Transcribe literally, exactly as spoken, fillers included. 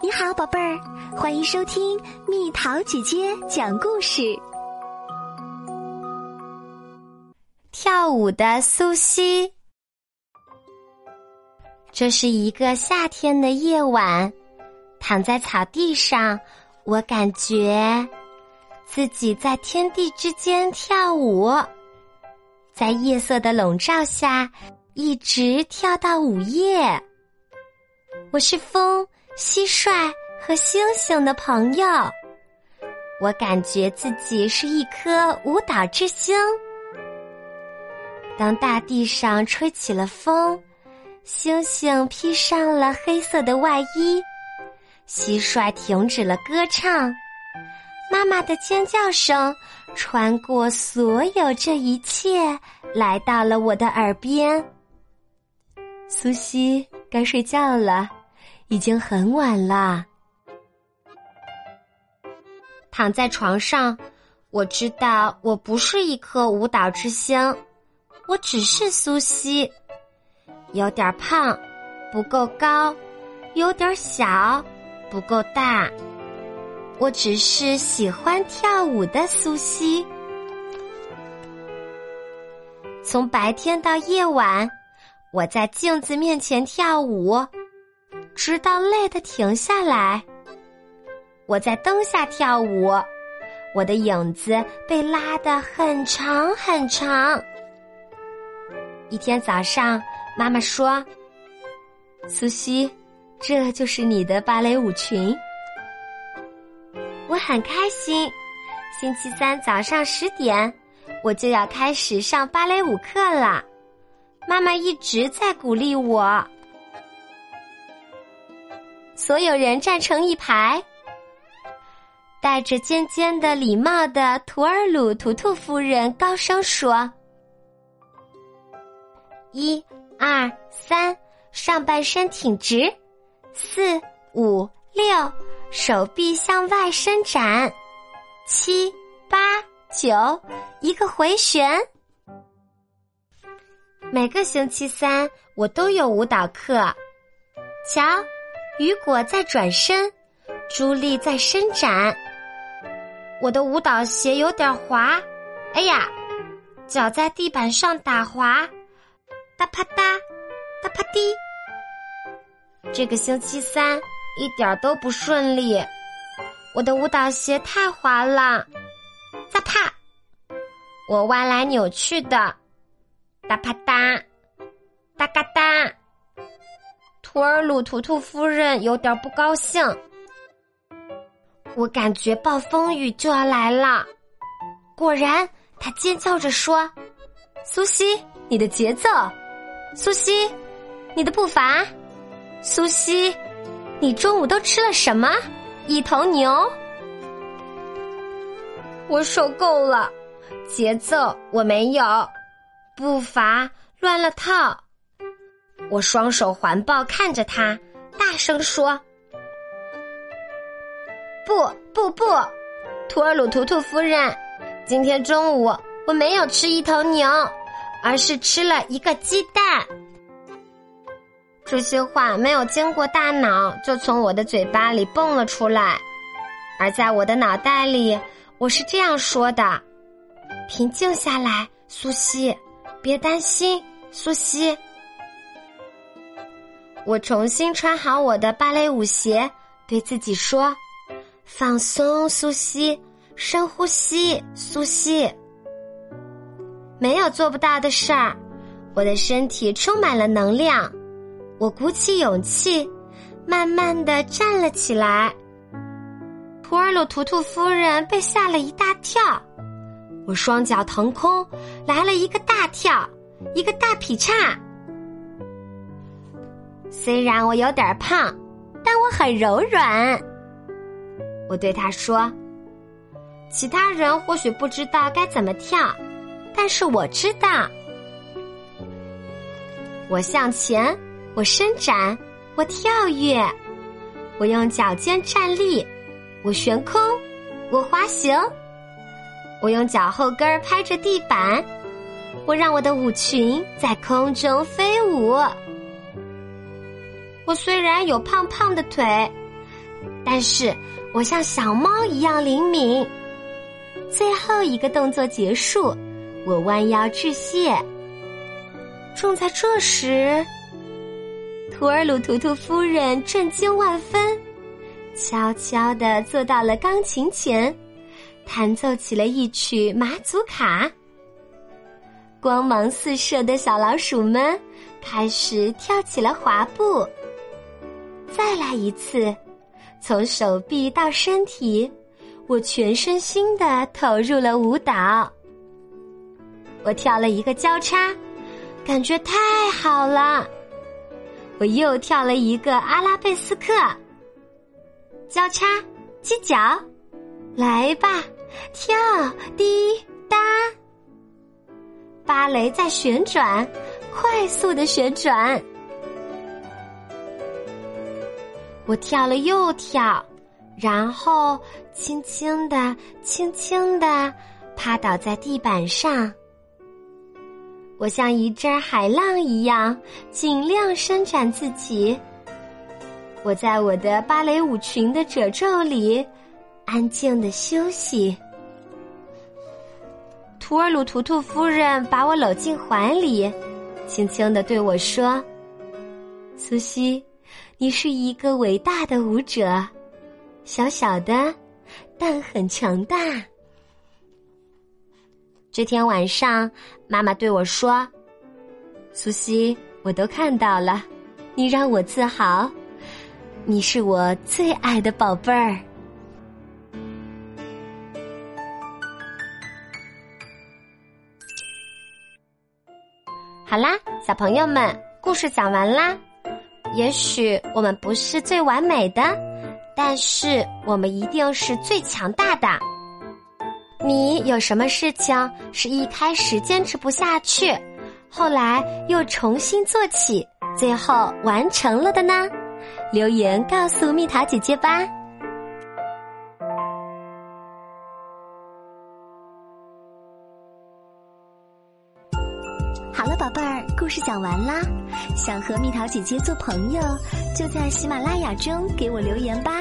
你好，宝贝儿，欢迎收听蜜桃姐姐讲故事。跳舞的苏西。这是一个夏天的夜晚，躺在草地上，我感觉自己在天地之间跳舞，在夜色的笼罩下，一直跳到午夜。我是风、蟋蟀和星星的朋友，我感觉自己是一颗舞蹈之星。当大地上吹起了风，星星披上了黑色的外衣，蟋蟀停止了歌唱，妈妈的尖叫声穿过所有这一切，来到了我的耳边。苏西，该睡觉了，已经很晚了。躺在床上，我知道我不是一颗舞蹈之星，我只是苏西，有点胖，不够高，有点小，不够大，我只是喜欢跳舞的苏西。从白天到夜晚，我在镜子面前跳舞，直到累得停下来。我在灯下跳舞，我的影子被拉得很长很长。一天早上，妈妈说：“苏西，这就是你的芭蕾舞裙。”我很开心，星期三早上十点，我就要开始上芭蕾舞课了。妈妈一直在鼓励我。所有人站成一排，戴着尖尖的礼帽的图尔鲁图图夫人高声说：“一、二、三，上半身挺直；四、五、六，手臂向外伸展；七、八、九，一个回旋。”每个星期三我都有舞蹈课。瞧，雨果在转身，朱莉在伸展。我的舞蹈鞋有点滑，哎呀，脚在地板上打滑，哒啪哒，哒啪滴。这个星期三一点都不顺利，我的舞蹈鞋太滑了，哒啪，我弯来扭去的，哒啪哒，哒嘎哒。图尔鲁图图夫人有点不高兴，我感觉暴风雨就要来了。果然，她尖叫着说：“苏西，你的节奏，苏西，你的步伐，苏西，你中午都吃了什么？一头牛。”我受够了，节奏我没有，步伐乱了套。我双手环抱看着他，大声说：“不不不，图尔鲁图图夫人，今天中午我没有吃一头牛，而是吃了一个鸡蛋。”这些话没有经过大脑，就从我的嘴巴里蹦了出来。而在我的脑袋里，我是这样说的：“平静下来，苏西，别担心，苏西。”我重新穿好我的芭蕾舞鞋，对自己说：“放松，苏西，深呼吸，苏西。”没有做不到的事儿，我的身体充满了能量，我鼓起勇气，慢慢地站了起来。图尔鲁图图夫人被吓了一大跳，我双脚腾空，来了一个大跳，一个大劈叉。虽然我有点胖，但我很柔软。我对她说：“其他人或许不知道该怎么跳，但是我知道。”我向前，我伸展，我跳跃，我用脚尖站立，我悬空，我滑行，我用脚后跟拍着地板，我让我的舞裙在空中飞舞。我虽然有胖胖的腿，但是我像小猫一样灵敏。最后一个动作结束，我弯腰致谢。正在这时，图尔鲁图图夫人震惊万分，悄悄地坐到了钢琴前，弹奏起了一曲马祖卡。光芒四射的小老鼠们开始跳起了滑步。再来一次，从手臂到身体，我全身心地投入了舞蹈。我跳了一个交叉，感觉太好了。我又跳了一个阿拉贝斯克，交叉击脚，来吧，跳滴答。芭蕾在旋转，快速的旋转。我跳了又跳，然后轻轻的轻轻的趴倒在地板上。我像一阵海浪一样尽量伸展自己。我在我的芭蕾舞裙的褶皱里安静的休息。图尔鲁图图夫人把我搂进怀里，轻轻地对我说，苏西，你是一个伟大的舞者，小小的但很强大。这天晚上，妈妈对我说，苏西，我都看到了，你让我自豪，你是我最爱的宝贝儿。好啦，小朋友们，故事讲完啦。也许我们不是最完美的，但是我们一定是最强大的。你有什么事情是一开始坚持不下去，后来又重新做起，最后完成了的呢？留言告诉蜜桃姐姐吧。好了，宝贝儿，故事讲完啦。想和蜜桃姐姐做朋友，就在喜马拉雅中给我留言吧。